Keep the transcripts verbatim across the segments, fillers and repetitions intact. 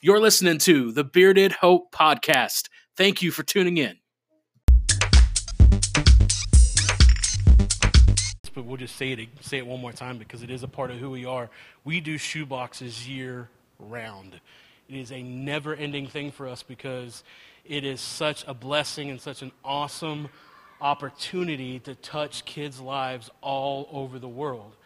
You're listening to the Bearded Hope Podcast. Thank you for tuning in. But we'll just say it, say it one more time because it is a part of who we are. We do shoeboxes year round. It is a never-ending thing for us because it is such a blessing and such an awesome opportunity to touch kids' lives all over the world.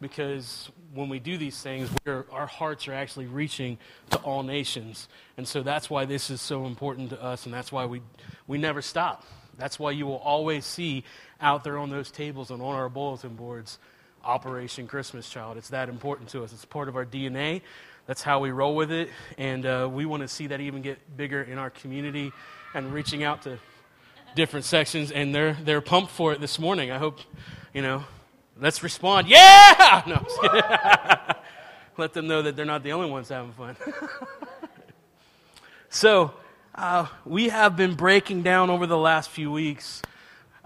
Because when we do these things, we're, our hearts are actually reaching to all nations. And so that's why this is so important to us, and that's why we we never stop. That's why you will always see out there on those tables and on our bulletin boards, Operation Christmas Child. It's that important to us. It's part of our D N A. That's how we roll with it. And uh, we want to see that even get bigger in our community and reaching out to different sections. And they're they're pumped for it this morning. I hope, you know... Let's respond. Yeah! No, I'm just kidding. Let them know that they're not the only ones having fun. So, uh, we have been breaking down over the last few weeks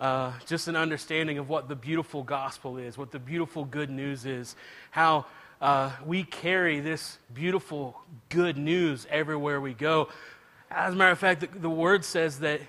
uh, just an understanding of what the beautiful gospel is, what the beautiful good news is, how uh, we carry this beautiful good news everywhere we go. As a matter of fact, the, the word says that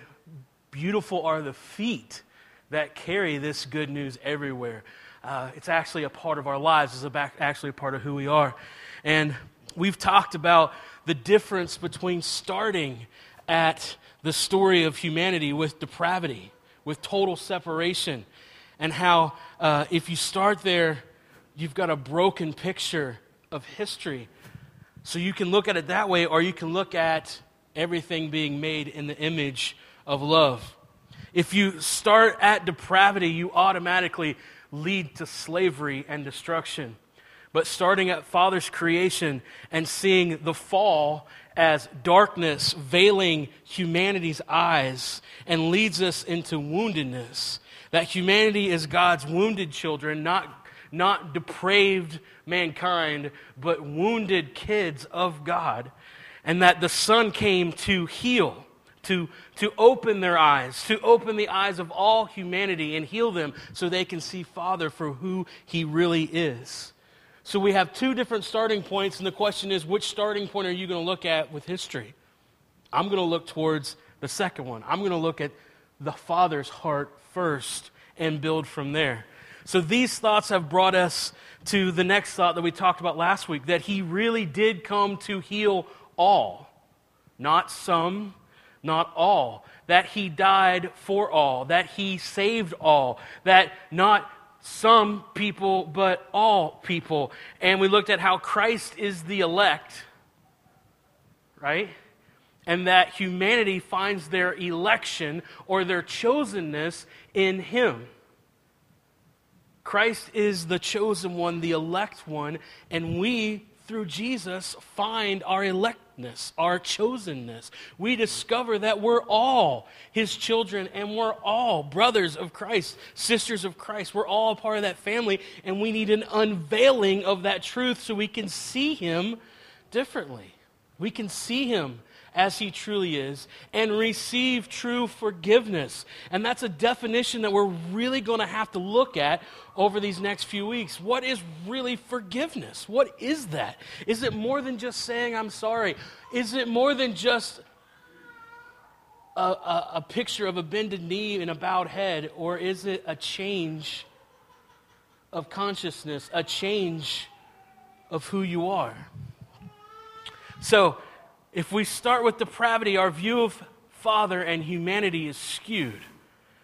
beautiful are the feet that carry this good news everywhere. Uh, it's actually a part of our lives. It's a back, actually a part of who we are. And we've talked about the difference between starting at the story of humanity with depravity, with total separation, and how uh, if you start there, you've got a broken picture of history. So you can look at it that way, or you can look at everything being made in the image of love. If you start at depravity, you automatically lead to slavery and destruction. But starting at Father's creation and seeing the fall as darkness veiling humanity's eyes and leads us into woundedness, that humanity is God's wounded children, not, not depraved mankind, but wounded kids of God, and that the Son came to heal. To, to open their eyes, to open the eyes of all humanity and heal them so they can see Father for who He really is. So we have two different starting points, and the question is, which starting point are you going to look at with history? I'm going to look towards the second one. I'm going to look at the Father's heart first and build from there. So these thoughts have brought us to the next thought that we talked about last week, that He really did come to heal all, not some, not all, that He died for all, that He saved all, that not some people, but all people. And we looked at how Christ is the elect, right? And that humanity finds their election or their chosenness in Him. Christ is the chosen one, the elect one, and we, through Jesus, find our elect our chosenness. We discover that we're all His children and we're all brothers of Christ, sisters of Christ. We're all a part of that family, and we need an unveiling of that truth so we can see Him differently. We can see Him as He truly is and receive true forgiveness. And that's a definition that we're really going to have to look at over these next few weeks. What is really forgiveness? What is that? Is it more than just saying, I'm sorry? Is it more than just a, a, a picture of a bended knee and a bowed head? Or is it a change of consciousness, a change of who you are? So, if we start with depravity, our view of Father and humanity is skewed.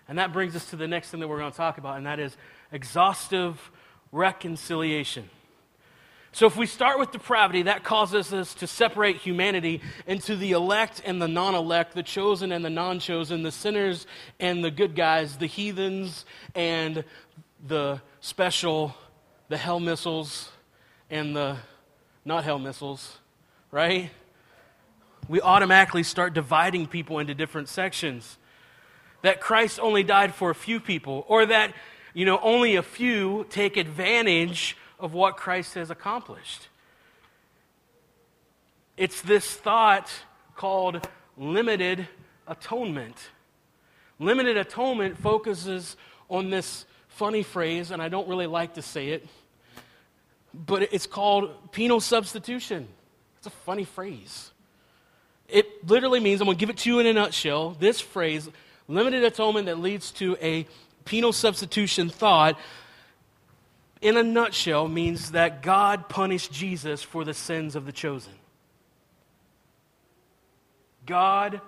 And that brings us to the next thing that we're going to talk about, and that is exhaustive reconciliation. So if we start with depravity, that causes us to separate humanity into the elect and the non-elect, the chosen and the non-chosen, the sinners and the good guys, the heathens and the special, the hell missiles and the not hell missiles, right? We automatically start dividing people into different sections. That Christ only died for a few people, or that, you know, only a few take advantage of what Christ has accomplished. It's this thought called limited atonement. Limited atonement focuses on this funny phrase, and I don't really like to say it, but it's called penal substitution. It's a funny phrase. It literally means, I'm going to give it to you in a nutshell, this phrase, limited atonement that leads to a penal substitution thought, in a nutshell means that God punished Jesus for the sins of the chosen. God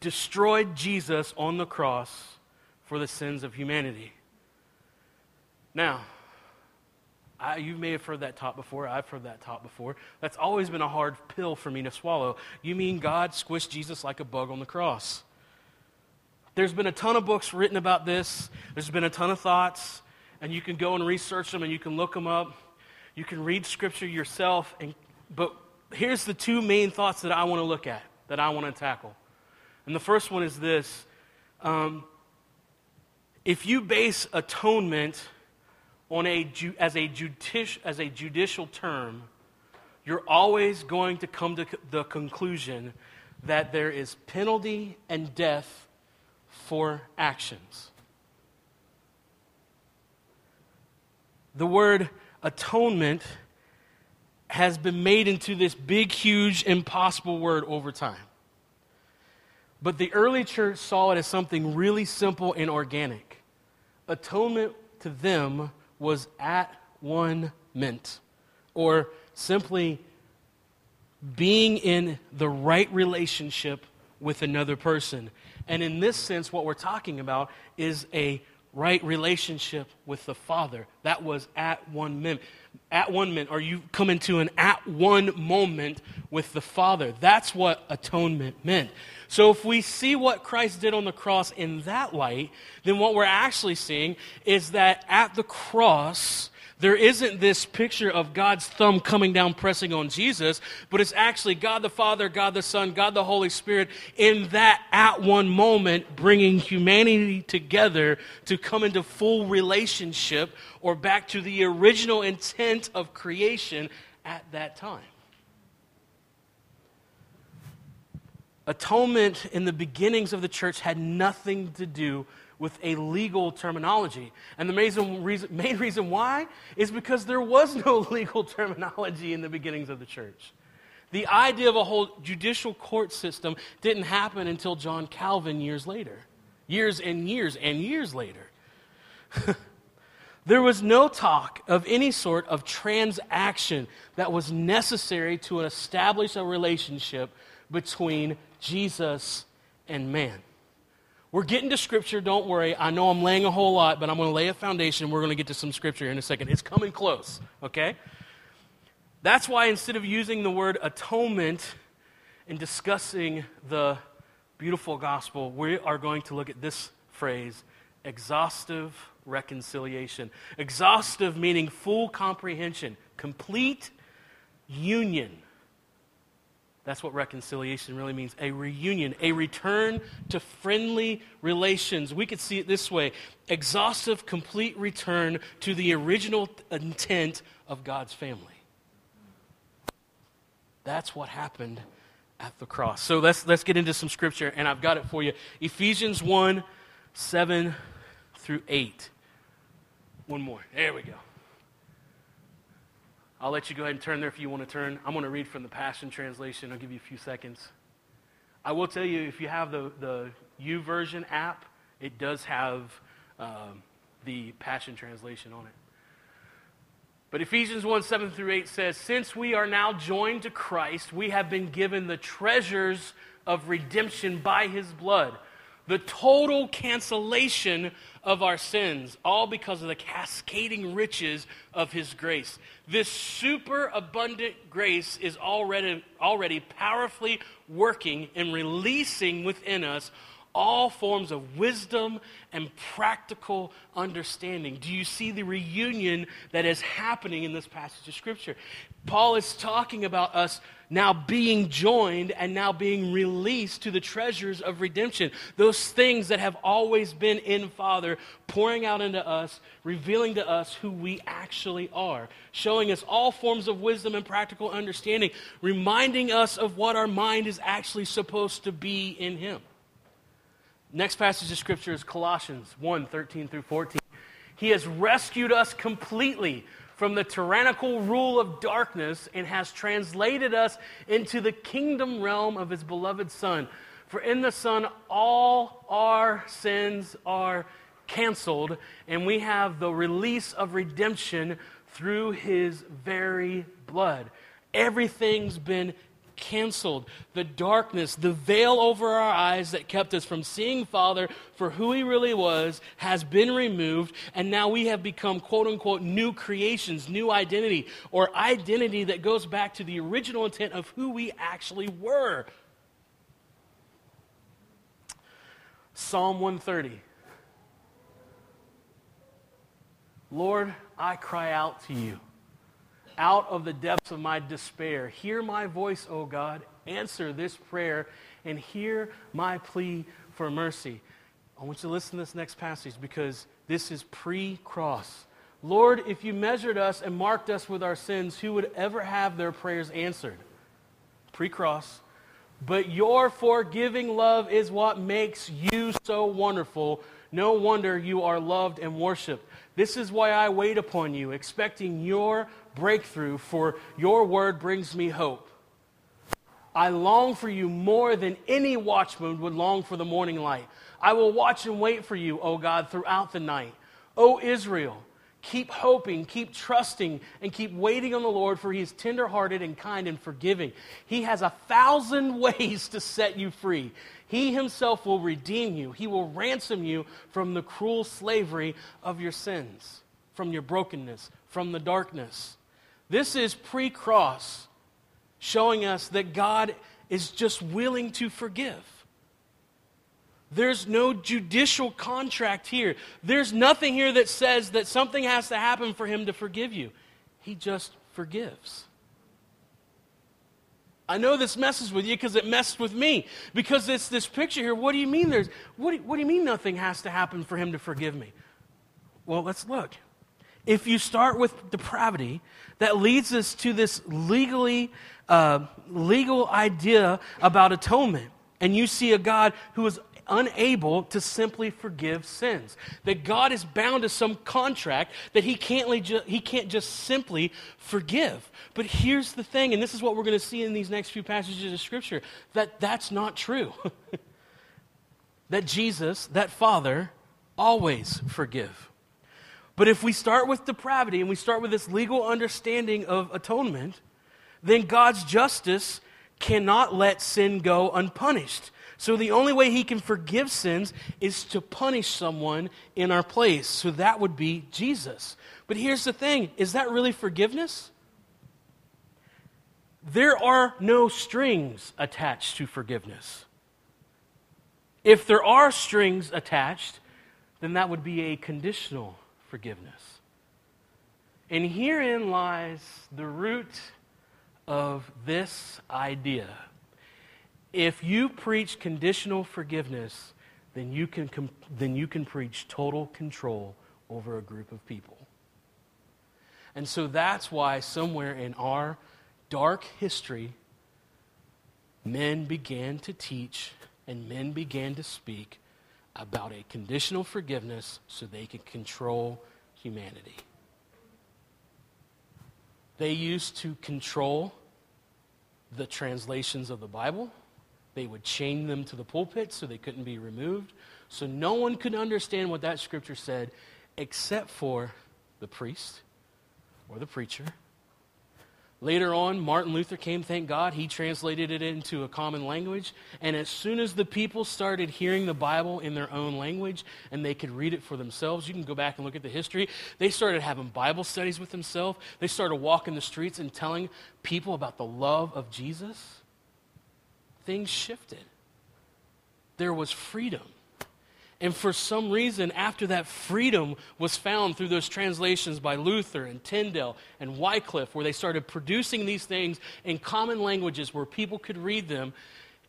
destroyed Jesus on the cross for the sins of humanity. Now, I, you may have heard that taught before. I've heard that taught before. That's always been a hard pill for me to swallow. You mean God squished Jesus like a bug on the cross? There's been a ton of books written about this. There's been a ton of thoughts. And you can go and research them, and you can look them up. You can read Scripture yourself. And, but here's the two main thoughts that I want to look at, that I want to tackle. And the first one is this. Um, if you base atonement on a ju- as, a judici- as a judicial term, you're always going to come to c- the conclusion that there is penalty and death for actions. The word atonement has been made into this big, huge, impossible word over time. But the early church saw it as something really simple and organic. Atonement to them was at one ment, or simply being in the right relationship with another person. And in this sense, what we're talking about is a right relationship with the Father. That was at one moment. At one moment, or you come into an at one moment with the Father. That's what atonement meant. So if we see what Christ did on the cross in that light, then what we're actually seeing is that at the cross, there isn't this picture of God's thumb coming down, pressing on Jesus, but it's actually God the Father, God the Son, God the Holy Spirit in that at one moment bringing humanity together to come into full relationship or back to the original intent of creation at that time. Atonement in the beginnings of the church had nothing to do with a legal terminology. And the main reason, main reason why is because there was no legal terminology in the beginnings of the church. The idea of a whole judicial court system didn't happen until John Calvin years later. Years and years and years later. There was no talk of any sort of transaction that was necessary to establish a relationship between Jesus and man. We're getting to Scripture, don't worry. I know I'm laying a whole lot, but I'm going to lay a foundation. We're going to get to some Scripture in a second. It's coming close, okay? That's why instead of using the word atonement and discussing the beautiful gospel, we are going to look at this phrase, exhaustive reconciliation. Exhaustive meaning full comprehension, complete union. That's what reconciliation really means, a reunion, a return to friendly relations. We could see it this way, exhaustive, complete return to the original intent of God's family. That's what happened at the cross. So let's let's get into some Scripture, and I've got it for you. Ephesians one, seven through eight. One more. There we go. I'll let you go ahead and turn there if you want to turn. I'm going to read from the Passion Translation. I'll give you a few seconds. I will tell you, if you have the, the YouVersion app, it does have um, the Passion Translation on it. But Ephesians one, seven through eight says, "Since we are now joined to Christ, we have been given the treasures of redemption by His blood, the total cancellation of our sins, all because of the cascading riches of His grace. This superabundant grace is already, already powerfully working and releasing within us all forms of wisdom and practical understanding." Do you see the reunion that is happening in this passage of Scripture? Paul is talking about us now being joined and now being released to the treasures of redemption. Those things that have always been in Father pouring out into us, revealing to us who we actually are, showing us all forms of wisdom and practical understanding, reminding us of what our mind is actually supposed to be in Him. Next passage of Scripture is Colossians one, thirteen through fourteen. "He has rescued us completely from the tyrannical rule of darkness and has translated us into the kingdom realm of his beloved Son. For in the Son all our sins are canceled, and we have the release of redemption through his very blood. Everything's been canceled. The darkness, the veil over our eyes that kept us from seeing Father for who he really was, has been removed, and now we have become quote-unquote new creations, new identity, or identity that goes back to the original intent of who we actually were. Psalm one thirty. Lord, I cry out to you. Out of the depths of my despair, hear my voice, O God, answer this prayer, and hear my plea for mercy. I want you to listen to this next passage because this is pre-cross. Lord, if you measured us and marked us with our sins, who would ever have their prayers answered? Pre-cross. But your forgiving love is what makes you so wonderful. No wonder you are loved and worshipped. This is why I wait upon you, expecting your breakthrough, for your word brings me hope. I long for you more than any watchman would long for the morning light. I will watch and wait for you, O God, throughout the night. O Israel, keep hoping, keep trusting, and keep waiting on the Lord, for he is tenderhearted and kind and forgiving. He has a thousand ways to set you free. He himself will redeem you. He will ransom you from the cruel slavery of your sins, from your brokenness, from the darkness. This is pre-cross, showing us that God is just willing to forgive. There's no judicial contract here. There's nothing here that says that something has to happen for him to forgive you. He just forgives. I know this messes with you because it messed with me. Because it's this picture here. What do you mean there's, what do, what do you mean nothing has to happen for him to forgive me? Well, let's look. If you start with depravity, that leads us to this legally, uh, legal idea about atonement. And you see a God who is unable to simply forgive sins. That God is bound to some contract that he can't, le- ju- he can't just simply forgive. But here's the thing, and this is what we're going to see in these next few passages of Scripture, that that's not true. That Jesus, that Father, always forgive. But if we start with depravity and we start with this legal understanding of atonement, then God's justice cannot let sin go unpunished. So the only way he can forgive sins is to punish someone in our place. So that would be Jesus. But here's the thing, is that really forgiveness? There are no strings attached to forgiveness. If there are strings attached, then that would be a conditional forgiveness. And herein lies the root of this idea. If you preach conditional forgiveness, then you can com- then you can preach total control over a group of people. And so that's why somewhere in our dark history, men began to teach and men began to speak about a conditional forgiveness so they could control humanity. They used to control the translations of the Bible. They would chain them to the pulpit so they couldn't be removed. So no one could understand what that scripture said except for the priest or the preacher. Later on, Martin Luther came, thank God. He translated it into a common language. And as soon as the people started hearing the Bible in their own language and they could read it for themselves, you can go back and look at the history, they started having Bible studies with themselves. They started walking the streets and telling people about the love of Jesus. Things shifted. There was freedom. And for some reason, after that freedom was found through those translations by Luther and Tyndale and Wycliffe, where they started producing these things in common languages where people could read them,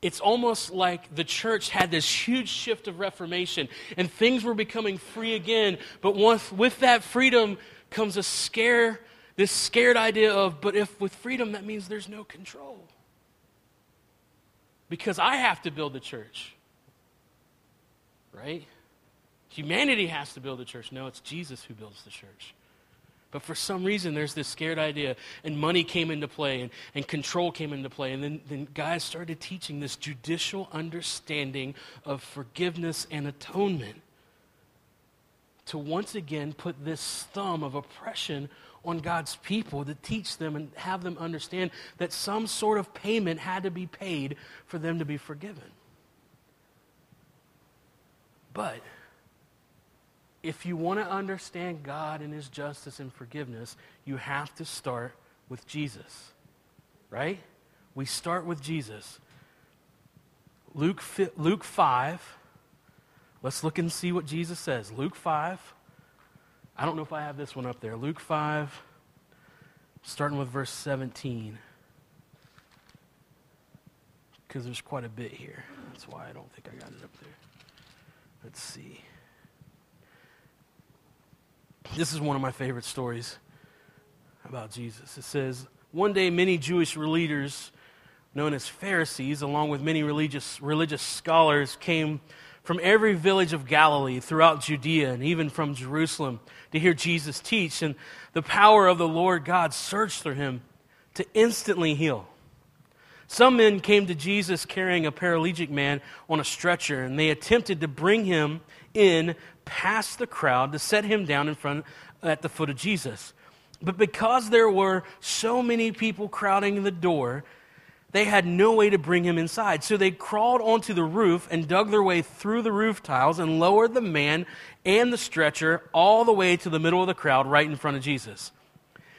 it's almost like the church had this huge shift of reformation, and things were becoming free again. But once, with that freedom comes a scare, this scared idea of, but if with freedom, that means there's no control. Because I have to build the church, right? Humanity has to build the church. No, it's Jesus who builds the church. But for some reason, there's this scared idea, and money came into play, and, and control came into play, and then, then guys started teaching this judicial understanding of forgiveness and atonement to once again put this thumb of oppression on God's people, to teach them and have them understand that some sort of payment had to be paid for them to be forgiven. But if you want to understand God and His justice and forgiveness, you have to start with Jesus, right? We start with Jesus. Luke Luke five, let's look and see what Jesus says. Luke five, I don't know if I have this one up there. Luke five, starting with verse seventeen, because there's quite a bit here. That's why I don't think I got it up there. Let's see. This is one of my favorite stories about Jesus. It says, one day many Jewish leaders, known as Pharisees, along with many religious religious scholars, came from every village of Galilee, throughout Judea, and even from Jerusalem, to hear Jesus teach. And the power of the Lord God surged through him to instantly heal. Some men came to Jesus carrying a paralytic man on a stretcher, and they attempted to bring him in past the crowd to set him down in front at the foot of Jesus. But because there were so many people crowding the door, they had no way to bring him inside. So they crawled onto the roof and dug their way through the roof tiles and lowered the man and the stretcher all the way to the middle of the crowd right in front of Jesus.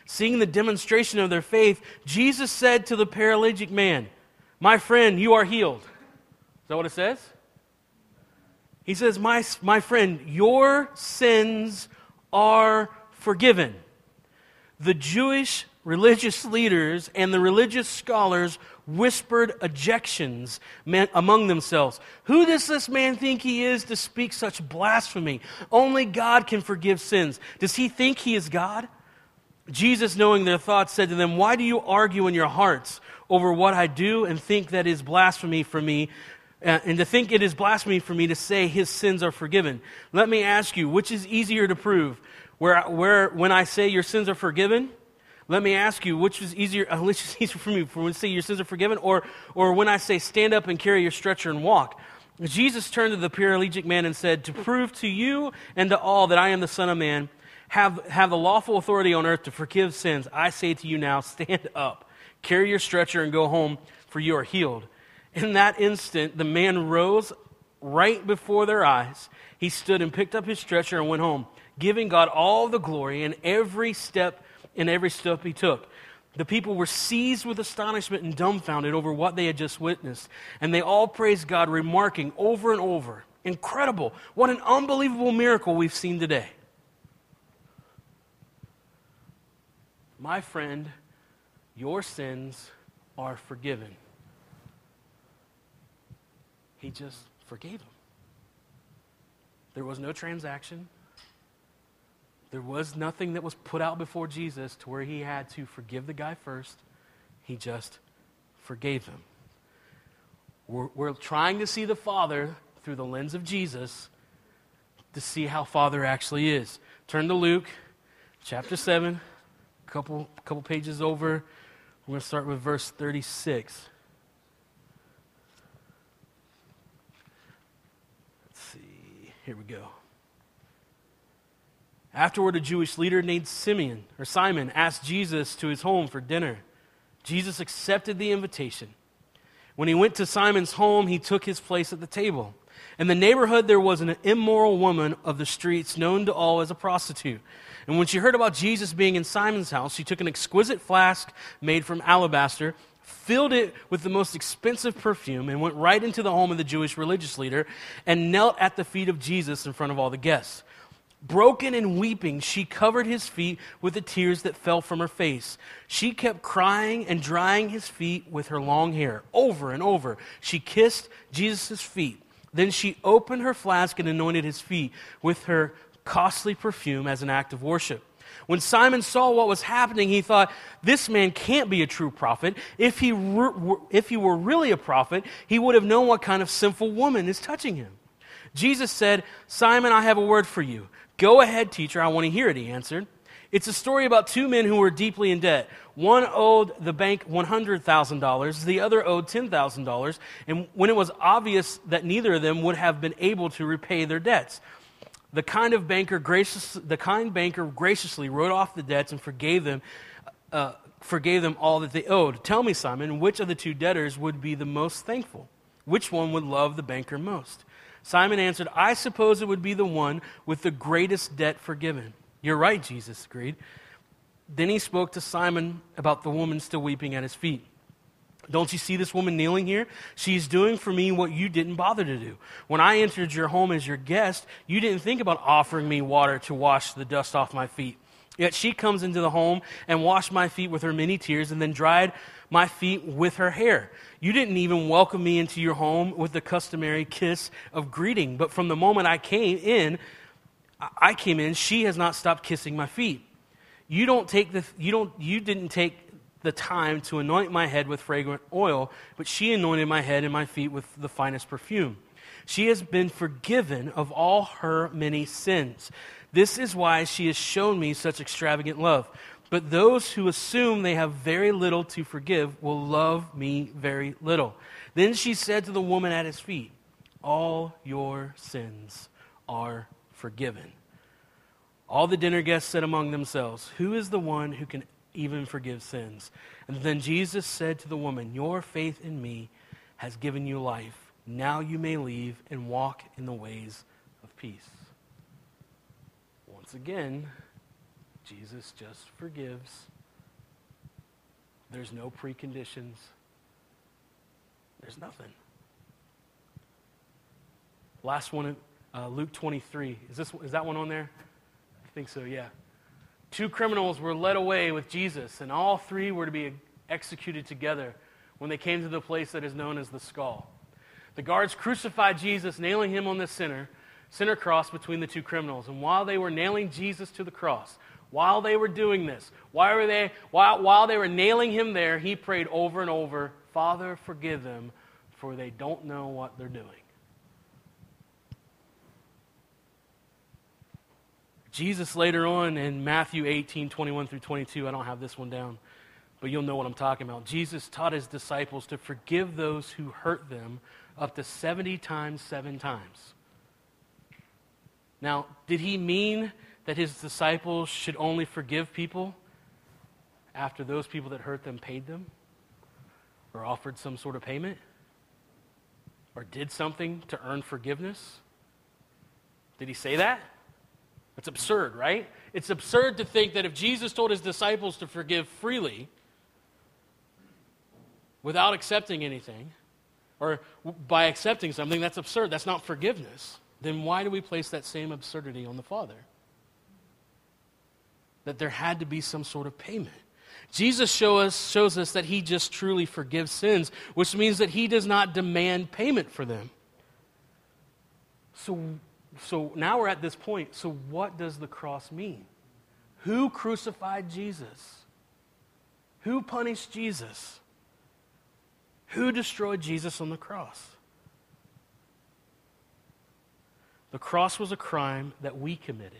Seeing the demonstration of their faith, Jesus said to the paralytic man, "My friend, you are healed." Is that what it says? He says, my, my friend, your sins are forgiven. The Jewish religious leaders and the religious scholars whispered objections among themselves. Who does this man think he is to speak such blasphemy? Only God can forgive sins. Does he think he is God? Jesus, knowing their thoughts, said to them, "Why do you argue in your hearts over what I do and think that is blasphemy for me? And to think it is blasphemy for me to say his sins are forgiven. Let me ask you, which is easier to prove? Where, where, when I say your sins are forgiven, let me ask you, which is easier, uh, which is easier for me, for when I say your sins are forgiven, or, or when I say stand up and carry your stretcher and walk?" Jesus turned to the paralytic man and said, "To prove to you and to all that I am the Son of Man, have, have the lawful authority on earth to forgive sins. I say to you now, stand up, carry your stretcher and go home, for you are healed." In that instant, the man rose right before their eyes. He stood and picked up his stretcher and went home, giving God all the glory in every step in every step he took. The people were seized with astonishment and dumbfounded over what they had just witnessed, and they all praised God, remarking over and over, "Incredible! What an unbelievable miracle we've seen today." My friend, your sins are forgiven. He just forgave him. There was no transaction. There was nothing that was put out before Jesus to where he had to forgive the guy first. He just forgave him. We're, we're trying to see the Father through the lens of Jesus to see how Father actually is. Turn to Luke chapter seven, a couple, couple pages over. We're going to start with verse thirty-six. Here we go. Afterward, a Jewish leader named Simeon or Simon asked Jesus to his home for dinner. Jesus accepted the invitation. When he went to Simon's home, he took his place at the table. In the neighborhood, there was an immoral woman of the streets known to all as a prostitute. And when she heard about Jesus being in Simon's house, she took an exquisite flask made from alabaster, filled it with the most expensive perfume, and went right into the home of the Jewish religious leader and knelt at the feet of Jesus in front of all the guests. Broken and weeping, she covered his feet with the tears that fell from her face. She kept crying and drying his feet with her long hair. Over and over, she kissed Jesus' feet. Then she opened her flask and anointed his feet with her costly perfume as an act of worship. When Simon saw what was happening, he thought, "This man can't be a true prophet. If he, re- if he were really a prophet, he would have known what kind of sinful woman is touching him." Jesus said, "Simon, I have a word for you." "Go ahead, teacher, I want to hear it," he answered. It's a story about two men who were deeply in debt. One owed the bank one hundred thousand dollars, the other owed ten thousand dollars, and when it was obvious that neither of them would have been able to repay their debts, the kind of banker gracious, the kind banker graciously wrote off the debts and forgave them, uh, forgave them all that they owed. Tell me, Simon, which of the two debtors would be the most thankful? Which one would love the banker most? Simon answered, I suppose it would be the one with the greatest debt forgiven. You're right, Jesus agreed. Then he spoke to Simon about the woman still weeping at his feet. Don't you see this woman kneeling here? She's doing for me what you didn't bother to do. When I entered your home as your guest, you didn't think about offering me water to wash the dust off my feet. Yet she comes into the home and washed my feet with her many tears and then dried my feet with her hair. You didn't even welcome me into your home with the customary kiss of greeting. But from the moment I came in, I came in, she has not stopped kissing my feet. You don't take the you don't you didn't take the time to anoint my head with fragrant oil, but she anointed my head and my feet with the finest perfume. She has been forgiven of all her many sins. This is why she has shown me such extravagant love. But those who assume they have very little to forgive will love me very little. Then she said to the woman at his feet, all your sins are forgiven. All the dinner guests said among themselves, who is the one who can even forgive sins? And then Jesus said to the woman, your faith in me has given you life. Now you may leave and walk in the ways of peace. Once again, Jesus just forgives. There's no preconditions. There's nothing. Last one, uh, Luke twenty-three. Is this is that one on there? I think so, yeah. Two criminals were led away with Jesus, and all three were to be executed together when they came to the place that is known as the skull. The guards crucified Jesus, nailing him on the center, center cross between the two criminals. And while they were nailing Jesus to the cross, while they were doing this, why were they, while, while they were nailing him there, he prayed over and over, Father, forgive them, for they don't know what they're doing. Jesus later on in Matthew eighteen, twenty-one through twenty-two, I don't have this one down, but you'll know what I'm talking about. Jesus taught his disciples to forgive those who hurt them up to seventy times, seven times. Now, did he mean that his disciples should only forgive people after those people that hurt them paid them or offered some sort of payment or did something to earn forgiveness? Did he say that? That's absurd, right? It's absurd to think that if Jesus told his disciples to forgive freely without accepting anything, or by accepting something, that's absurd. That's not forgiveness. Then why do we place that same absurdity on the Father? That there had to be some sort of payment. Jesus show us, shows us that he just truly forgives sins, which means that he does not demand payment for them. So, so now we're at this point. So what does the cross mean? Who crucified Jesus? Who punished Jesus? Who destroyed Jesus on the cross? The cross was a crime that we committed.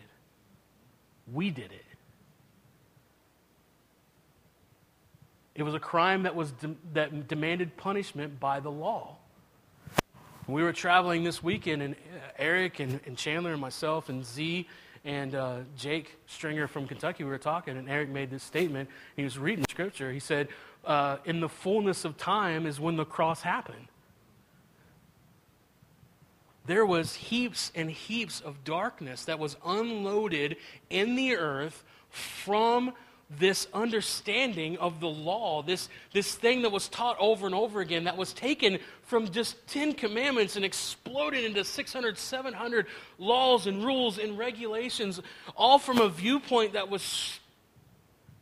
We did it. It was a crime that was de- that demanded punishment by the law. We were traveling this weekend, and Eric and, and Chandler and myself and Z and uh, Jake Stringer from Kentucky, we were talking, and Eric made this statement. He was reading Scripture. He said, Uh, in the fullness of time is when the cross happened. There was heaps and heaps of darkness that was unloaded in the earth from this understanding of the law, this, this thing that was taught over and over again that was taken from just Ten Commandments and exploded into six hundred, seven hundred laws and rules and regulations, all from a viewpoint that was st-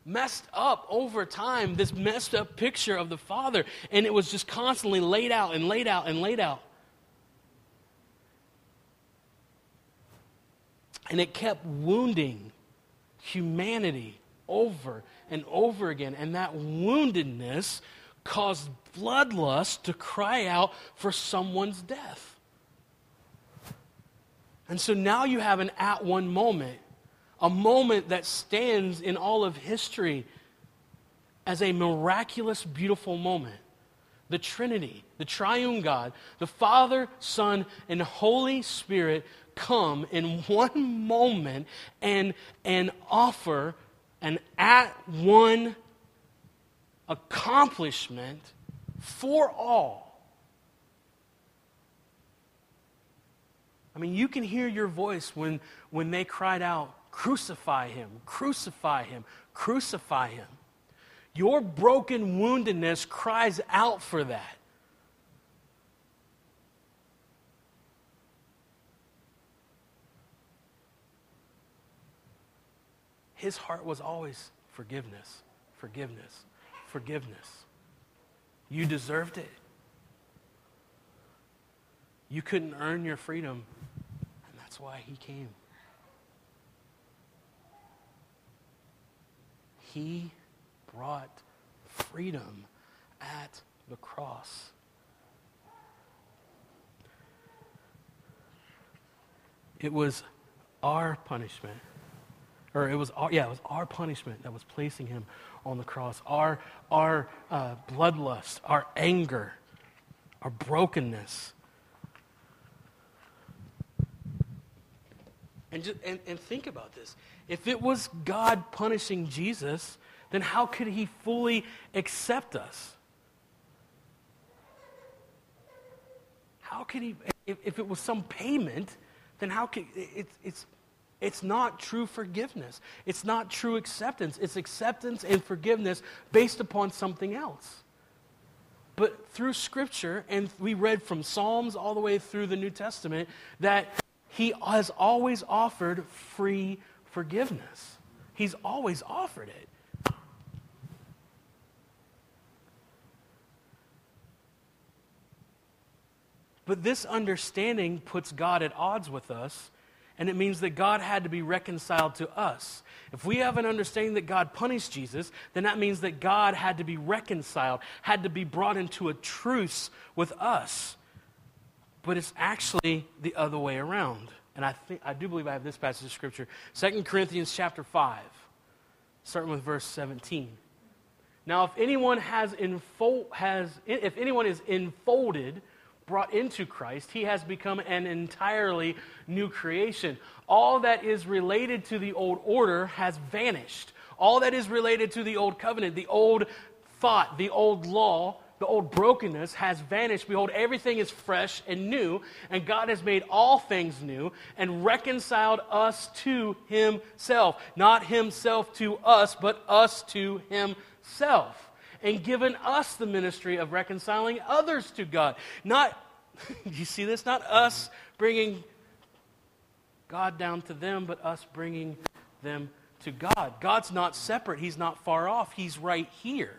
messed up over time, this messed up picture of the Father, and it was just constantly laid out and laid out and laid out. And it kept wounding humanity over and over again, and that woundedness caused bloodlust to cry out for someone's death. And so now you have an at-one moment a moment that stands in all of history as a miraculous, beautiful moment. The Trinity, the triune God, the Father, Son, and Holy Spirit come in one moment and, and offer an at-one accomplishment for all. I mean, you can hear your voice when, when they cried out, "Crucify him, crucify him, crucify him." Your broken woundedness cries out for that. His heart was always forgiveness, forgiveness, forgiveness. You deserved it. You couldn't earn your freedom, and that's why he came. He brought freedom at the cross. It was our punishment, or it was our, yeah, it was our punishment that was placing him on the cross. Our our uh, bloodlust, our anger, our brokenness. And, just, and, and think about this. If it was God punishing Jesus, then how could he fully accept us? How could he, if, if it was some payment, then how could, it, it's, it's not true forgiveness. It's not true acceptance. It's acceptance and forgiveness based upon something else. But through Scripture, and we read from Psalms all the way through the New Testament, that he has always offered free forgiveness. He's always offered it. But this understanding puts God at odds with us, and it means that God had to be reconciled to us. If we have an understanding that God punished Jesus, then that means that God had to be reconciled, had to be brought into a truce with us. But it's actually the other way around. And I think I do believe I have this passage of Scripture. Second Corinthians chapter five, starting with verse seventeen. Now if anyone has enfold, has if anyone is enfolded, brought into Christ, he has become an entirely new creation. All that is related to the old order has vanished. All that is related to the old covenant, the old thought, the old law, the old brokenness has vanished. Behold, everything is fresh and new, and God has made all things new and reconciled us to himself. Not himself to us, but us to himself. And given us the ministry of reconciling others to God. Not, you see this? Not us bringing God down to them, but us bringing them to God. God's not separate. He's not far off. He's right here.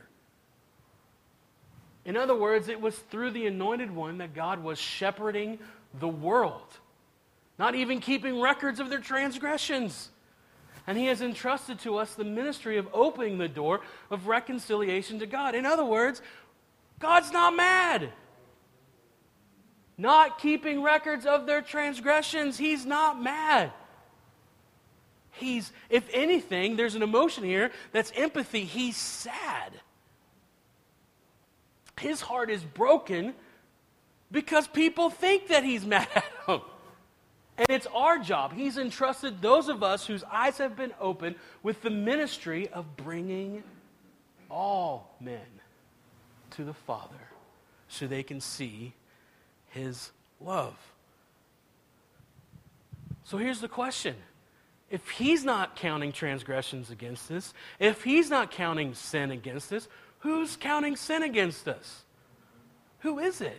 In other words, it was through the Anointed One that God was shepherding the world, not even keeping records of their transgressions. And he has entrusted to us the ministry of opening the door of reconciliation to God. In other words, God's not mad. Not keeping records of their transgressions, he's not mad. He's, if anything, there's an emotion here that's empathy. He's sad. His heart is broken because people think that he's mad at him. And it's our job. He's entrusted those of us whose eyes have been opened with the ministry of bringing all men to the Father so they can see his love. So here's the question. If he's not counting transgressions against us, if he's not counting sin against us, who's counting sin against us? Who is it?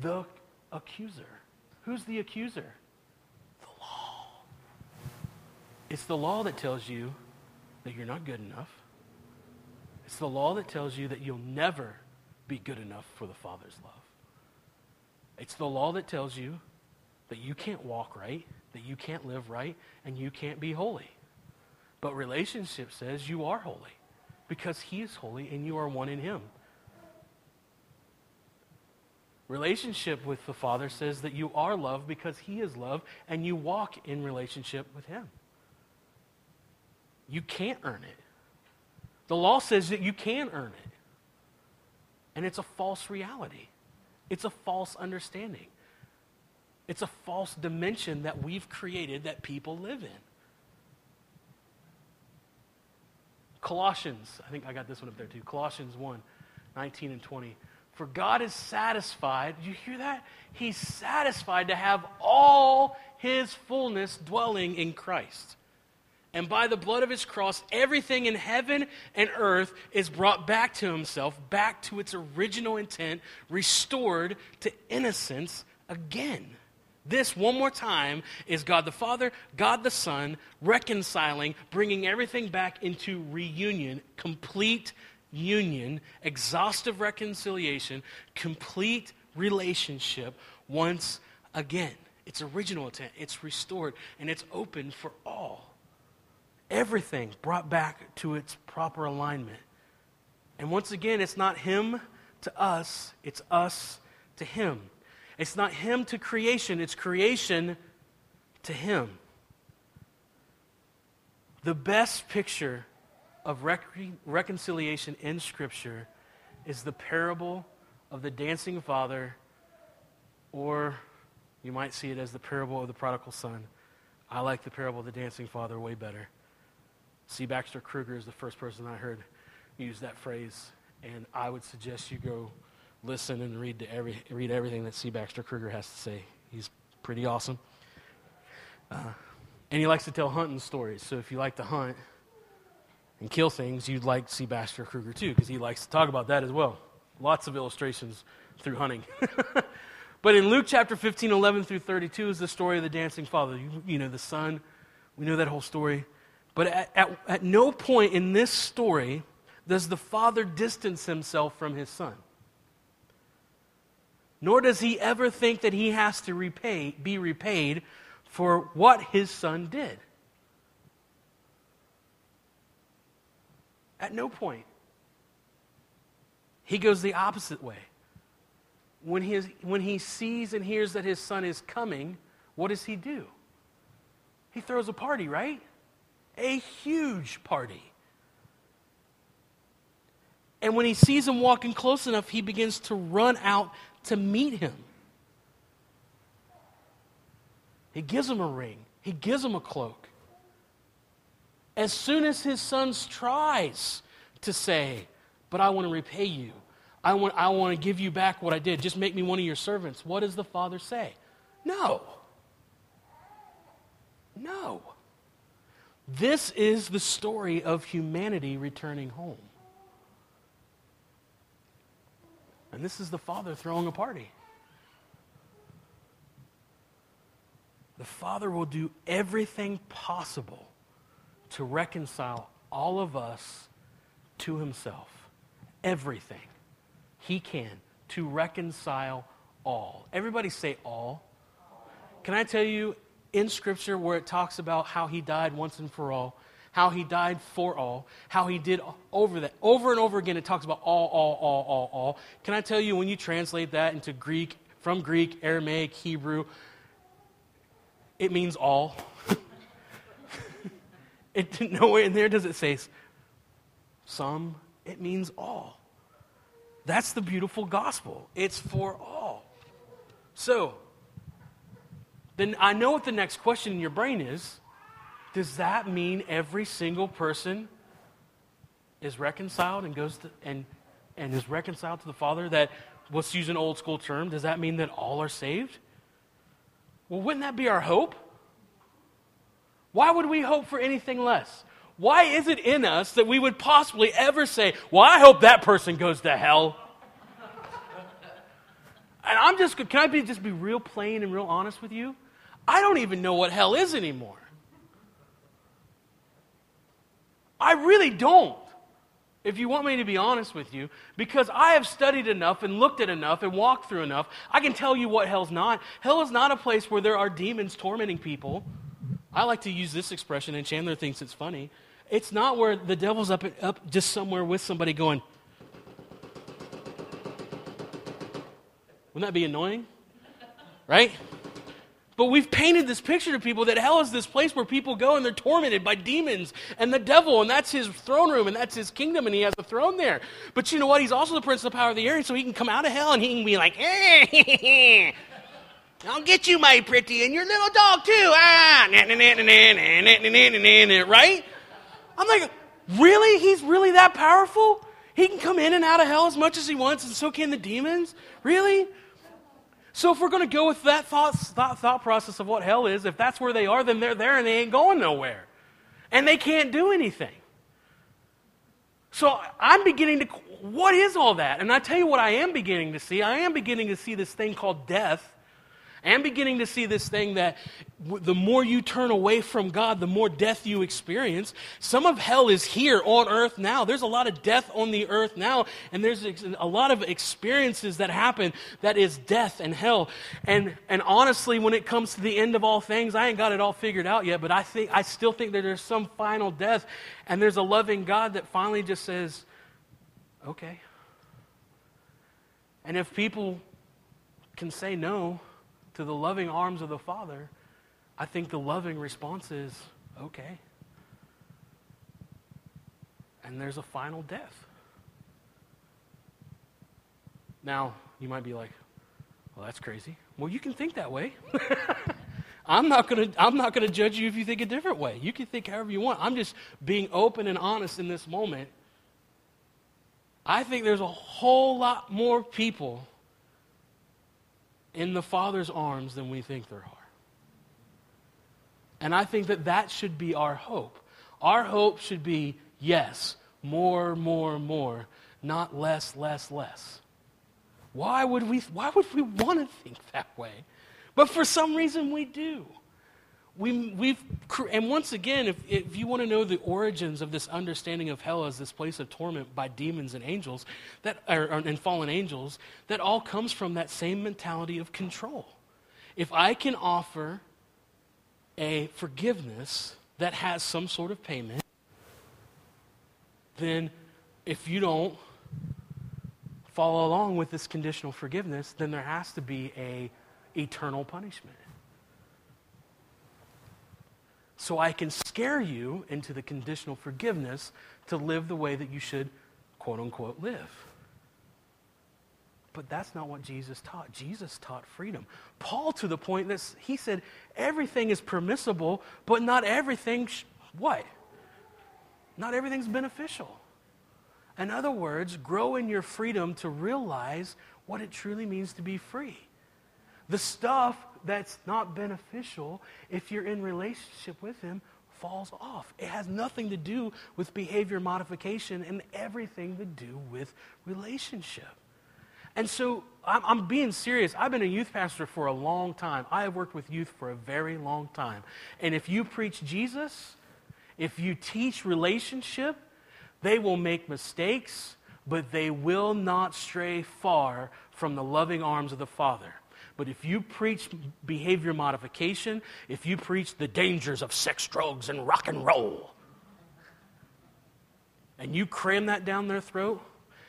The accuser. Who's the accuser? The law. It's the law that tells you that you're not good enough. It's the law that tells you that you'll never be good enough for the Father's love. It's the law that tells you that you can't walk right, that you can't live right, and you can't be holy. But relationship says you are holy. Because he is holy and you are one in him. Relationship with the Father says that you are loved because he is love and you walk in relationship with him. You can't earn it. The law says that you can earn it. And it's a false reality. It's a false understanding. It's a false dimension that we've created that people live in. Colossians, I think I got this one up there too. Colossians one, nineteen and twenty. For God is satisfied, you hear that? He's satisfied to have all his fullness dwelling in Christ. And by the blood of his cross, everything in heaven and earth is brought back to himself, back to its original intent, restored to innocence again. This, one more time, is God the Father, God the Son, reconciling, bringing everything back into reunion, complete union, exhaustive reconciliation, complete relationship once again. It's original intent, it's restored, and it's open for all. Everything brought back to its proper alignment. And once again, it's not him to us, it's us to him. It's not him to creation, it's creation to him. The best picture of rec- reconciliation in Scripture is the parable of the dancing father, or you might see it as the parable of the prodigal son. I like the parable of the dancing father way better. C. Baxter Kruger is the first person I heard use that phrase, and I would suggest you go listen and read to every read everything that C. Baxter Kruger has to say. He's pretty awesome, uh, and he likes to tell hunting stories. So if you like to hunt and kill things, you'd like C. Baxter Kruger too, because he likes to talk about that as well. Lots of illustrations through hunting. But in Luke chapter fifteen, eleven through thirty-two is the story of the dancing father. You, you know the son. We know that whole story. But at, at, at no point in this story does the father distance himself from his son. Nor does he ever think that he has to repay, be repaid for what his son did. At no point. He goes the opposite way. When he, is, when he sees and hears that his son is coming, what does he do? He throws a party, right? A huge party. And when he sees him walking close enough, he begins to run out to meet him. He gives him a ring. He gives him a cloak. As soon as his son tries to say, but I want to repay you. I want, I want to give you back what I did. Just make me one of your servants. What does the father say? No. No. This is the story of humanity returning home. And this is the father throwing a party. The father will do everything possible to reconcile all of us to himself. Everything he can to reconcile all. Everybody say all. Can I tell you, in Scripture where it talks about how he died once and for all, how he died for all, how he did over that. Over and over again, it talks about all, all, all, all, all. Can I tell you, when you translate that into Greek, from Greek, Aramaic, Hebrew, it means all. It, nowhere in there does it say some. It means all. That's the beautiful gospel. It's for all. So, then I know what the next question in your brain is. Does that mean every single person is reconciled and goes to, and and is reconciled to the Father? That, let's use an old school term, does that mean that all are saved? Well, wouldn't that be our hope? Why would we hope for anything less? Why is it in us that we would possibly ever say, well, I hope that person goes to hell? And I'm just, can I be, just be real plain and real honest with you? I don't even know what hell is anymore. I really don't, if you want me to be honest with you, because I have studied enough and looked at enough and walked through enough, I can tell you what hell's not. Hell is not a place where there are demons tormenting people. I like to use this expression, and Chandler thinks it's funny. It's not where the devil's up, up just somewhere with somebody going, wouldn't that be annoying? Right? But we've painted this picture to people that hell is this place where people go and they're tormented by demons and the devil, and that's his throne room, and that's his kingdom, and he has a throne there. But you know what? He's also the prince of the power of the air, so he can come out of hell, and he can be like, eh, I'll get you, my pretty, and your little dog, too. Ah, right? I'm like, really? He's really that powerful? He can come in and out of hell as much as he wants, and so can the demons? Really? So if we're going to go with that thought, thought, thought process of what hell is, if that's where they are, then they're there and they ain't going nowhere. And they can't do anything. So I'm beginning to, what is all that? And I tell you what I am beginning to see. I am beginning to see this thing called death. I am beginning to see this thing that w- the more you turn away from God, the more death you experience. Some of hell is here on earth now. There's a lot of death on the earth now, and there's ex- a lot of experiences that happen that is death and hell. And and honestly, when it comes to the end of all things, I ain't got it all figured out yet, but I think I still think that there's some final death, and there's a loving God that finally just says, okay. And if people can say no to the loving arms of the Father, I think the loving response is, okay. And there's a final death. Now, you might be like, well, that's crazy. Well, you can think that way. I'm not gonna, I'm not gonna judge you if you think a different way. You can think however you want. I'm just being open and honest in this moment. I think there's a whole lot more people in the Father's arms than we think there are. And I think that that should be our hope. Our hope should be, yes, more, more, more, not less, less, less. Why would we, why would we want to think that way? But for some reason we do. We, we've, and once again, if, if you want to know the origins of this understanding of hell as this place of torment by demons and angels, that, or, and fallen angels, that all comes from that same mentality of control. If I can offer a forgiveness that has some sort of payment, then if you don't follow along with this conditional forgiveness, then there has to be a eternal punishment. So I can scare you into the conditional forgiveness to live the way that you should, quote unquote, live. But that's not what Jesus taught. Jesus taught freedom. Paul, to the point that he said, everything is permissible, but not everything, sh- what? Not everything's beneficial. In other words, grow in your freedom to realize what it truly means to be free. The stuff that's not beneficial, if you're in relationship with him, falls off. It has nothing to do with behavior modification and everything to do with relationship. And so I'm, I'm being serious. I've been a youth pastor for a long time. I have worked with youth for a very long time. And if you preach Jesus, if you teach relationship, they will make mistakes, but they will not stray far from the loving arms of the Father. But if you preach behavior modification, if you preach the dangers of sex, drugs, and rock and roll, and you cram that down their throat,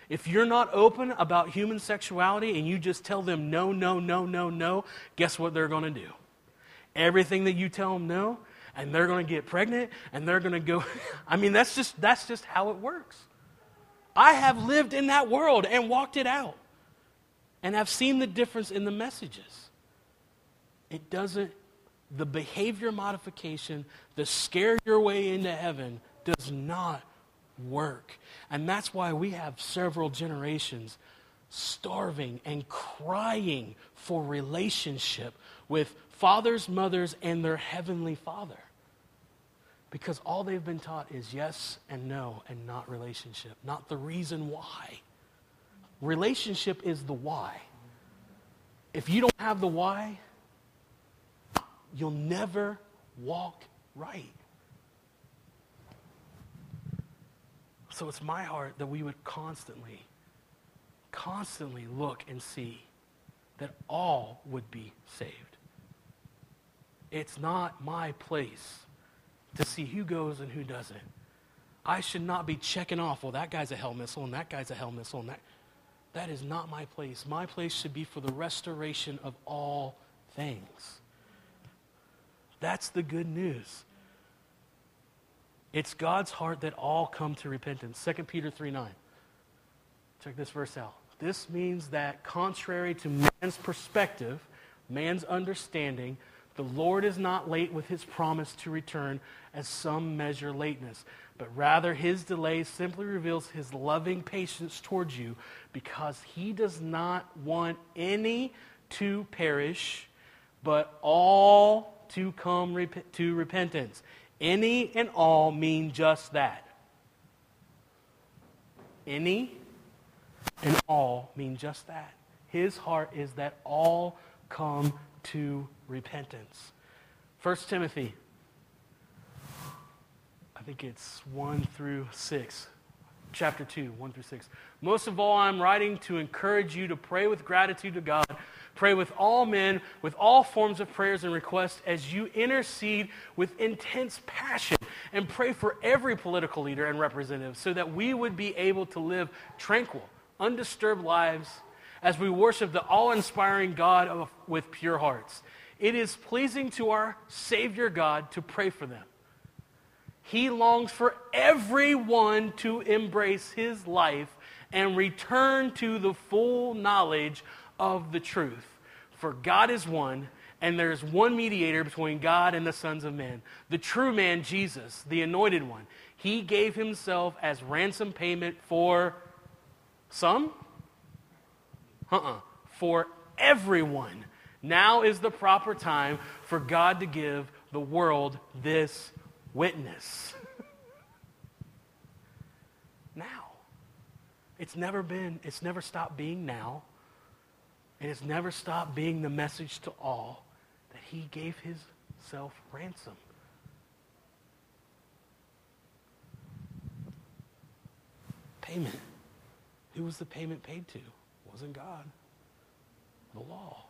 if you're not open about human sexuality and you just tell them no, no, no, no, no, guess what they're going to do? Everything that you tell them no, and they're going to get pregnant, and they're going to go... I mean, that's just that's just how it works. I have lived in that world and walked it out. And I've seen the difference in the messages. It doesn't, the behavior modification, the scare your way into heaven does not work. And that's why we have several generations starving and crying for relationship with fathers, mothers, and their heavenly Father. Because all they've been taught is yes and no and not relationship, not the reason why. Relationship is the why. If you don't have the why, you'll never walk right. So it's my heart that we would constantly, constantly look and see that all would be saved. It's not my place to see who goes and who doesn't. I should not be checking off, well, that guy's a hell missile, and that guy's a hell missile, and that... That is not my place. My place should be for the restoration of all things. That's the good news. It's God's heart that all come to repentance. Second Peter three nine. Check this verse out. This means that contrary to man's perspective, man's understanding, the Lord is not late with his promise to return, as some measure lateness, but rather his delay simply reveals his loving patience towards you, because he does not want any to perish, but all to come rep- to repentance. Any and all mean just that. Any and all mean just that. His heart is that all come to repentance. First Timothy, I think it's one through six, chapter two, one through six. Most of all, I'm writing to encourage you to pray with gratitude to God. Pray with all men, with all forms of prayers and requests, as you intercede with intense passion, and pray for every political leader and representative, so that we would be able to live tranquil, undisturbed lives as we worship the all-inspiring God of, with pure hearts. It is pleasing to our Savior God to pray for them. He longs for everyone to embrace his life and return to the full knowledge of the truth. For God is one, and there is one mediator between God and the sons of men, the true man, Jesus, the anointed one. He gave himself as ransom payment for some? Uh-uh. For everyone. Now is the proper time for God to give the world this witness. Now. It's never been, it's never stopped being now. And it's never stopped being the message to all that he gave himself ransom. Payment. Who was the payment paid to? It wasn't God. The law.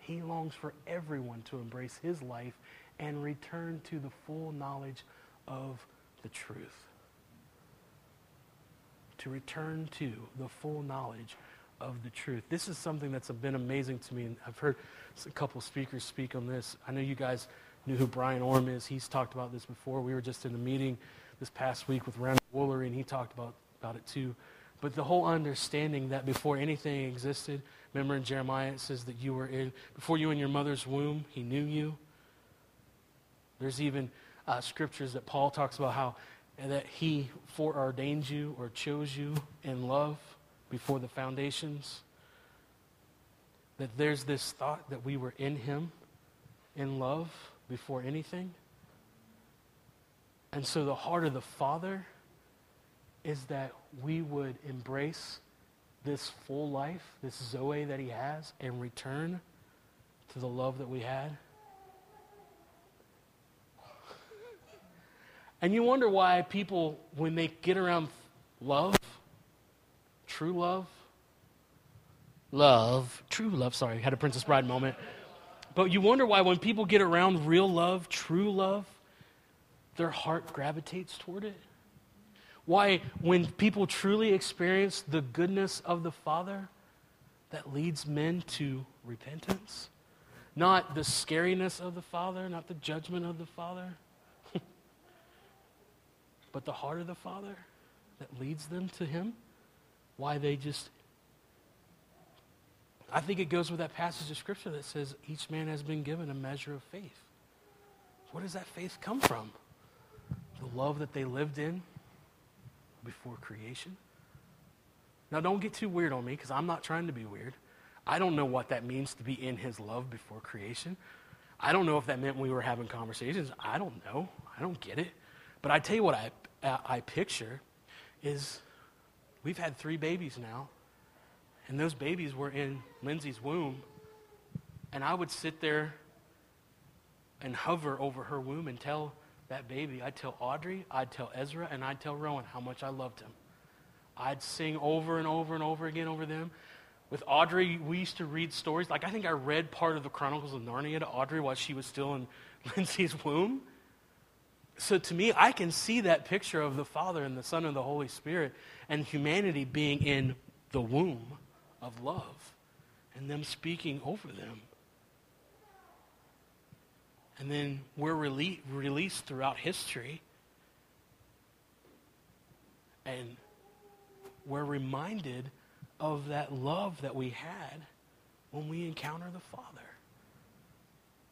He longs for everyone to embrace his life and return to the full knowledge of the truth. To return to the full knowledge of the truth. This is something that's been amazing to me, and I've heard a couple speakers speak on this. I know you guys knew who Brian Orme is. He's talked about this before. We were just in a meeting this past week with Randall Woolery, and he talked about, about it too. But the whole understanding that before anything existed, remember in Jeremiah it says that you were in, before you were in your mother's womb, he knew you. There's even uh, scriptures that Paul talks about how and that he foreordained you or chose you in love before the foundations. That there's this thought that we were in him, in love, before anything. And so the heart of the Father is that we would embrace this full life, this Zoe that he has, and return to the love that we had. And you wonder why people, when they get around love, true love, love, true love, sorry, had a Princess Bride moment. But you wonder why when people get around real love, true love, their heart gravitates toward it. Why when people truly experience the goodness of the Father, that leads men to repentance. Not the scariness of the Father, not the judgment of the Father, but the heart of the Father that leads them to him, why they just... I think it goes with that passage of Scripture that says each man has been given a measure of faith. Where does that faith come from? The love that they lived in before creation. Now, don't get too weird on me, because I'm not trying to be weird. I don't know what that means to be in his love before creation. I don't know if that meant we were having conversations. I don't know. I don't get it. But I tell you what I, I picture is we've had three babies now, and those babies were in Lindsay's womb, and I would sit there and hover over her womb and tell that baby, I'd tell Audrey, I'd tell Ezra, and I'd tell Rowan how much I loved him. I'd sing over and over and over again over them. With Audrey, we used to read stories. Like I think I read part of the Chronicles of Narnia to Audrey while she was still in Lindsay's womb. So to me, I can see that picture of the Father and the Son and the Holy Spirit and humanity being in the womb of love and them speaking over them. And then we're rele- released throughout history, and we're reminded of that love that we had when we encounter the Father.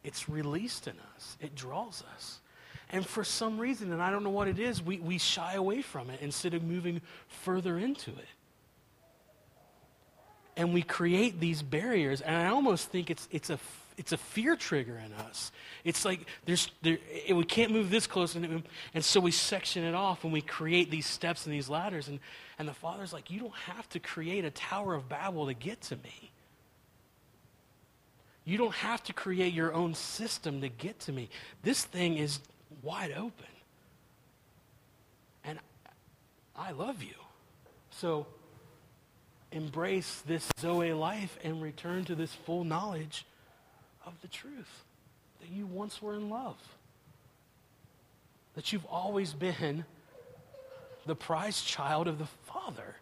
It's released in us. It draws us. And for some reason, and I don't know what it is, we, we shy away from it instead of moving further into it. And we create these barriers, and I almost think it's it's a it's a fear trigger in us. It's like there's there, it, we can't move this close, and, it, and so we section it off, and we create these steps and these ladders. And, and the Father's like, you don't have to create a Tower of Babel to get to me. You don't have to create your own system to get to me. This thing is wide open. And I love you. So embrace this Zoe life and return to this full knowledge of the truth that you once were in love, that you've always been the prized child of the Father.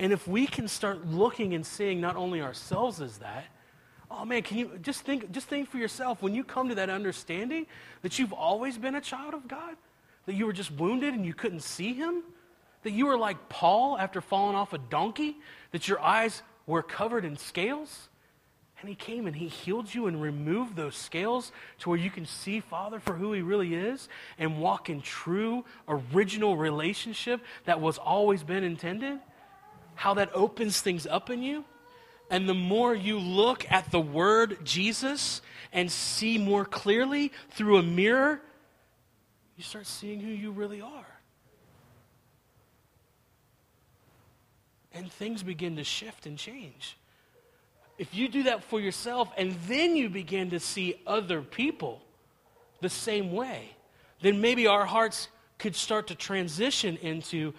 And if we can start looking and seeing not only ourselves as that, oh man, can you just think just think for yourself, when you come to that understanding that you've always been a child of God, that you were just wounded and you couldn't see him, that you were like Paul after falling off a donkey, that your eyes were covered in scales, and he came and he healed you and removed those scales to where you can see Father for who he really is and walk in true, original relationship that was always been intended, how that opens things up in you. And the more you look at the word Jesus and see more clearly through a mirror, you start seeing who you really are. And things begin to shift and change. If you do that for yourself and then you begin to see other people the same way, then maybe our hearts could start to transition into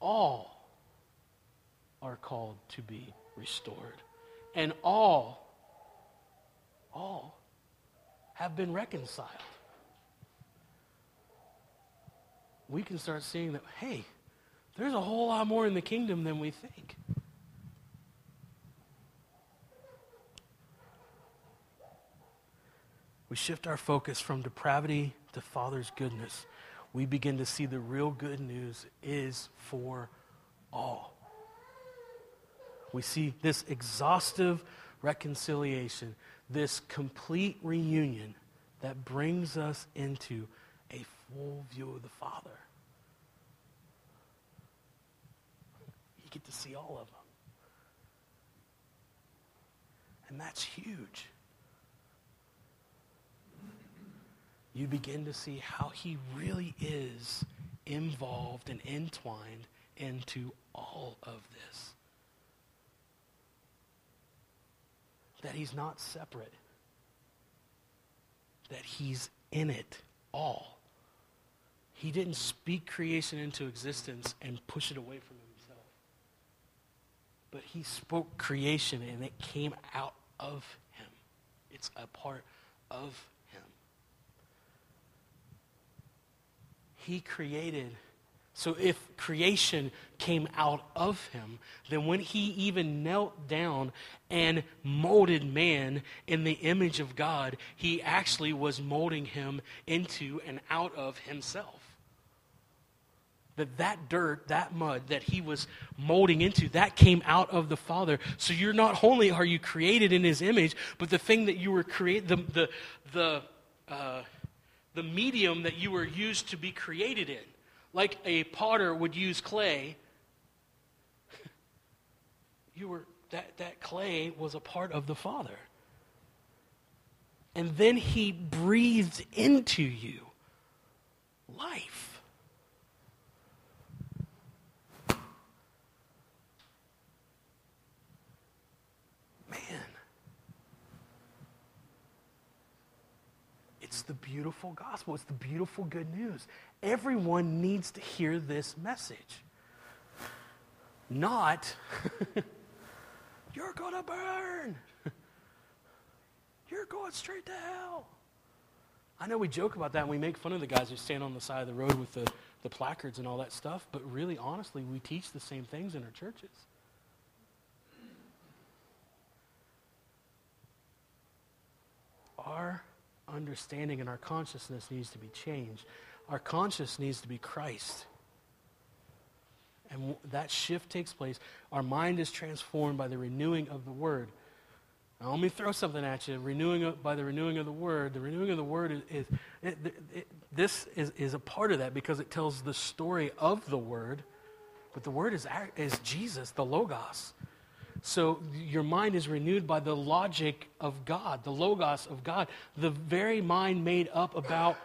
all are called to be restored. And all, all have been reconciled. We can start seeing that, hey, there's a whole lot more in the kingdom than we think. We shift our focus from depravity to Father's goodness. We begin to see the real good news is for all. We see this exhaustive reconciliation, this complete reunion that brings us into a full view of the Father. Get to see all of them. And that's huge. You begin to see how he really is involved and entwined into all of this. That he's not separate. That he's in it all. He didn't speak creation into existence and push it away from him. But he spoke creation, and it came out of him. It's a part of him. He created. So if creation came out of him, then when he even knelt down and molded man in the image of God, he actually was molding him into and out of himself. That that dirt, that mud that he was molding into, that came out of the Father. So you're not only are you created in his image, but the thing that you were created, the the the, uh, the medium that you were used to be created in, like a potter would use clay. You were that that clay was a part of the Father, and then he breathed into you life. It's the beautiful gospel. It's the beautiful good news. Everyone needs to hear this message. Not, you're going to burn. You're going straight to hell. I know we joke about that and we make fun of the guys who stand on the side of the road with the, the placards and all that stuff, but really, honestly, we teach the same things in our churches. our understanding and our consciousness needs to be changed. Our conscience needs to be Christ. And that shift takes place. Our mind is transformed by the renewing of the Word. Now, let me throw something at you. Renewing of, by the renewing of the Word. The renewing of the Word is, is it, it, this is, is a part of that because it tells the story of the Word. But the Word is, is Jesus, the Logos. So your mind is renewed by the logic of God, the Logos of God, the very mind made up about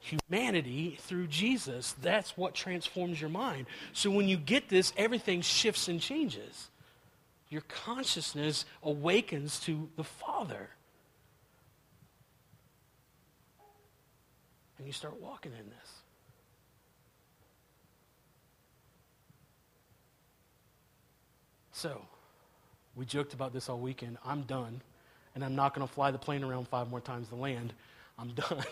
humanity through Jesus. That's what transforms your mind. So when you get this, everything shifts and changes. Your consciousness awakens to the Father. And you start walking in this. So, we joked about this all weekend. I'm done, and I'm not going to fly the plane around five more times to land. I'm done.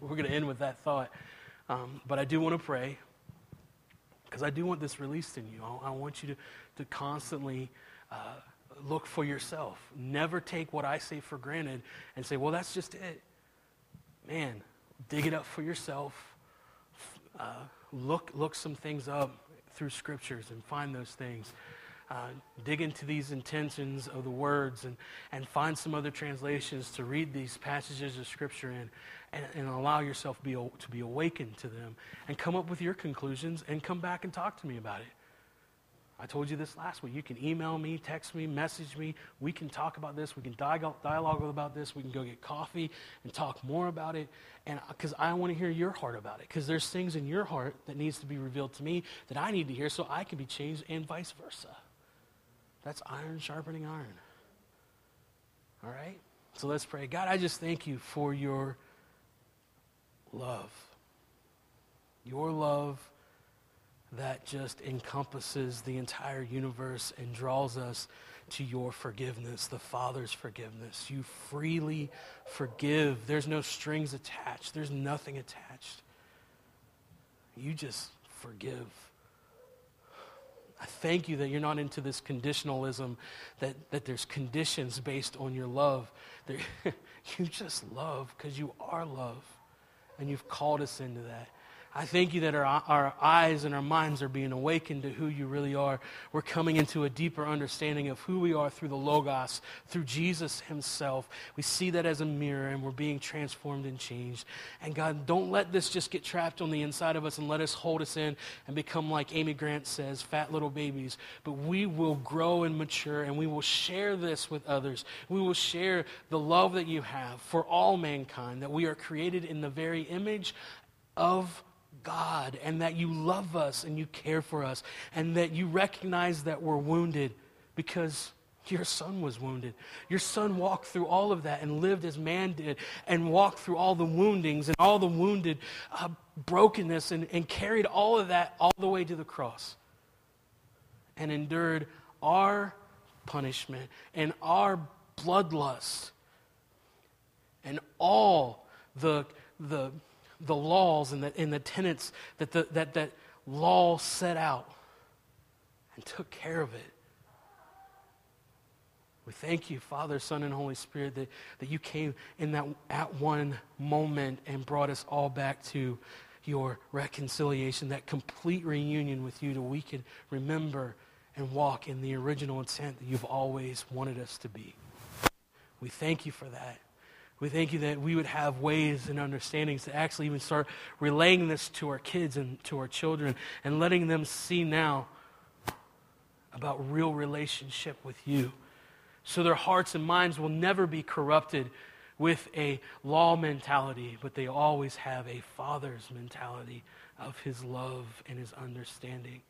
We're going to end with that thought. Um, but I do want to pray, because I do want this released in you. I, I want you to, to constantly uh, look for yourself. Never take what I say for granted and say, well, that's just it. Man, dig it up for yourself. Uh, look, look some things up through scriptures and find those things. Uh, dig into these intentions of the words and, and find some other translations to read these passages of Scripture in and, and allow yourself be, to be awakened to them and come up with your conclusions and come back and talk to me about it. I told you this last week. You can email me, text me, message me. We can talk about this. We can dialogue, dialogue about this. We can go get coffee and talk more about it. And because I want to hear your heart about it, because there's things in your heart that needs to be revealed to me that I need to hear so I can be changed and vice versa. That's iron sharpening iron. All right? So let's pray. God, I just thank you for your love. Your love that just encompasses the entire universe and draws us to your forgiveness, the Father's forgiveness. You freely forgive. There's no strings attached. There's nothing attached. You just forgive. I thank you that you're not into this conditionalism, that, that there's conditions based on your love. There, you just love because you are love, and you've called us into that. I thank you that our, our eyes and our minds are being awakened to who you really are. We're coming into a deeper understanding of who we are through the Logos, through Jesus himself. We see that as a mirror, and we're being transformed and changed. And God, don't let this just get trapped on the inside of us and let us hold us in and become, like Amy Grant says, fat little babies. But we will grow and mature, and we will share this with others. We will share the love that you have for all mankind, that we are created in the very image of God, and that you love us and you care for us, and that you recognize that we're wounded because your son was wounded. Your son walked through all of that and lived as man did and walked through all the woundings and all the wounded uh, brokenness and, and carried all of that all the way to the cross and endured our punishment and our bloodlust and all the the the laws and the, and the tenets that, the, that that law set out and took care of it. We thank you, Father, Son, and Holy Spirit, that, that you came in that at one moment and brought us all back to your reconciliation, that complete reunion with you, that we could remember and walk in the original intent that you've always wanted us to be. We thank you for that. We thank you that we would have ways and understandings to actually even start relaying this to our kids and to our children and letting them see now about real relationship with you. So their hearts and minds will never be corrupted with a law mentality, but they always have a Father's mentality of his love and his understanding.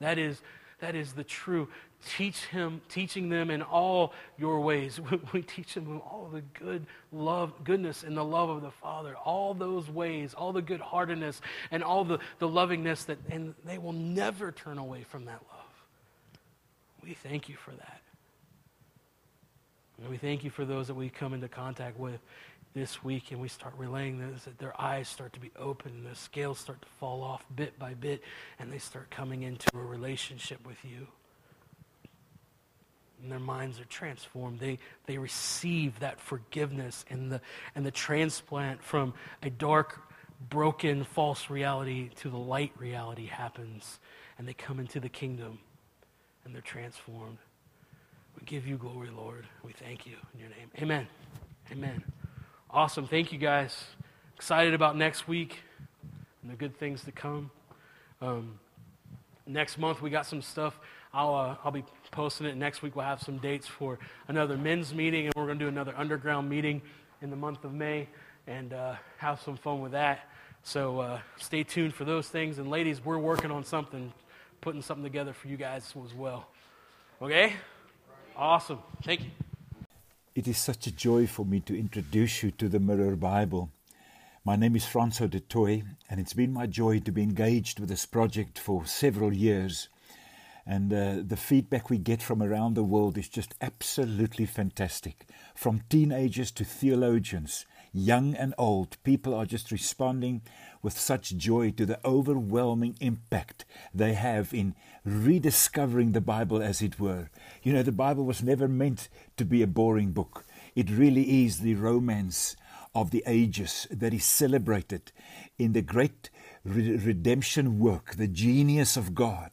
That is... That is the true. Teach him, teaching them in all your ways. We teach them all the good love, goodness and the love of the Father. All those ways, all the good-heartedness and all the, the lovingness that, and they will never turn away from that love. We thank you for that. And we thank you for those that we come into contact with this week, and we start relaying this, that their eyes start to be open and the scales start to fall off bit by bit, and they start coming into a relationship with you. and their minds are transformed. They they receive that forgiveness and the and the transplant from a dark, broken, false reality to the light reality happens, and they come into the kingdom and they're transformed. We give you glory, Lord. We thank you in your name. Amen. Amen. Awesome. Thank you, guys. Excited about next week and the good things to come. Um, next month, we got some stuff. I'll uh, I'll be posting it. Next week, we'll have some dates for another men's meeting, and we're going to do another underground meeting in the month of May and uh, have some fun with that. So uh, stay tuned for those things. And ladies, we're working on something, putting something together for you guys as well. Okay? Awesome. Thank you. It is such a joy for me to introduce you to the Mirror Bible. My name is Franco de Toy, and it's been my joy to be engaged with this project for several years. And uh, the feedback we get from around the world is just absolutely fantastic. From teenagers to theologians, young and old, people are just responding with such joy to the overwhelming impact they have in rediscovering the Bible, as it were. You know, the Bible was never meant to be a boring book. It really is the romance of the ages that is celebrated in the great re- redemption work, the genius of God,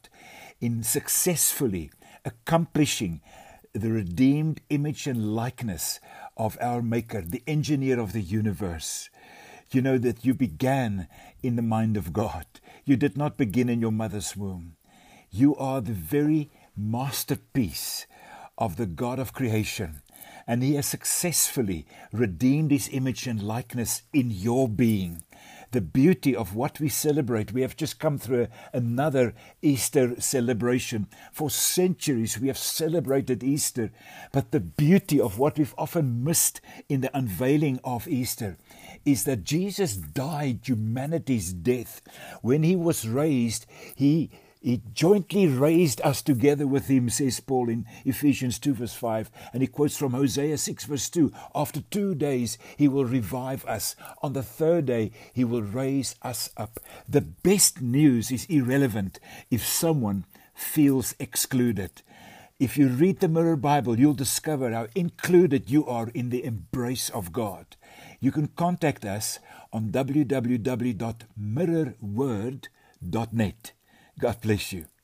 in successfully accomplishing the redeemed image and likeness of our Maker, the engineer of the universe. You know that you began in the mind of God. You did not begin in your mother's womb. You are the very masterpiece of the God of creation, and He has successfully redeemed His image and likeness in your being. The beauty of what we celebrate. We have just come through another Easter celebration. For centuries we have celebrated Easter, but the beauty of what we've often missed in the unveiling of Easter is that Jesus died humanity's death. When He was raised, He He jointly raised us together with Him, says Paul in Ephesians two verse five. And he quotes from Hosea six verse two. After two days, He will revive us. On the third day, He will raise us up. The best news is irrelevant if someone feels excluded. If you read the Mirror Bible, you'll discover how included you are in the embrace of God. You can contact us on w w w dot mirror word dot net. God bless you.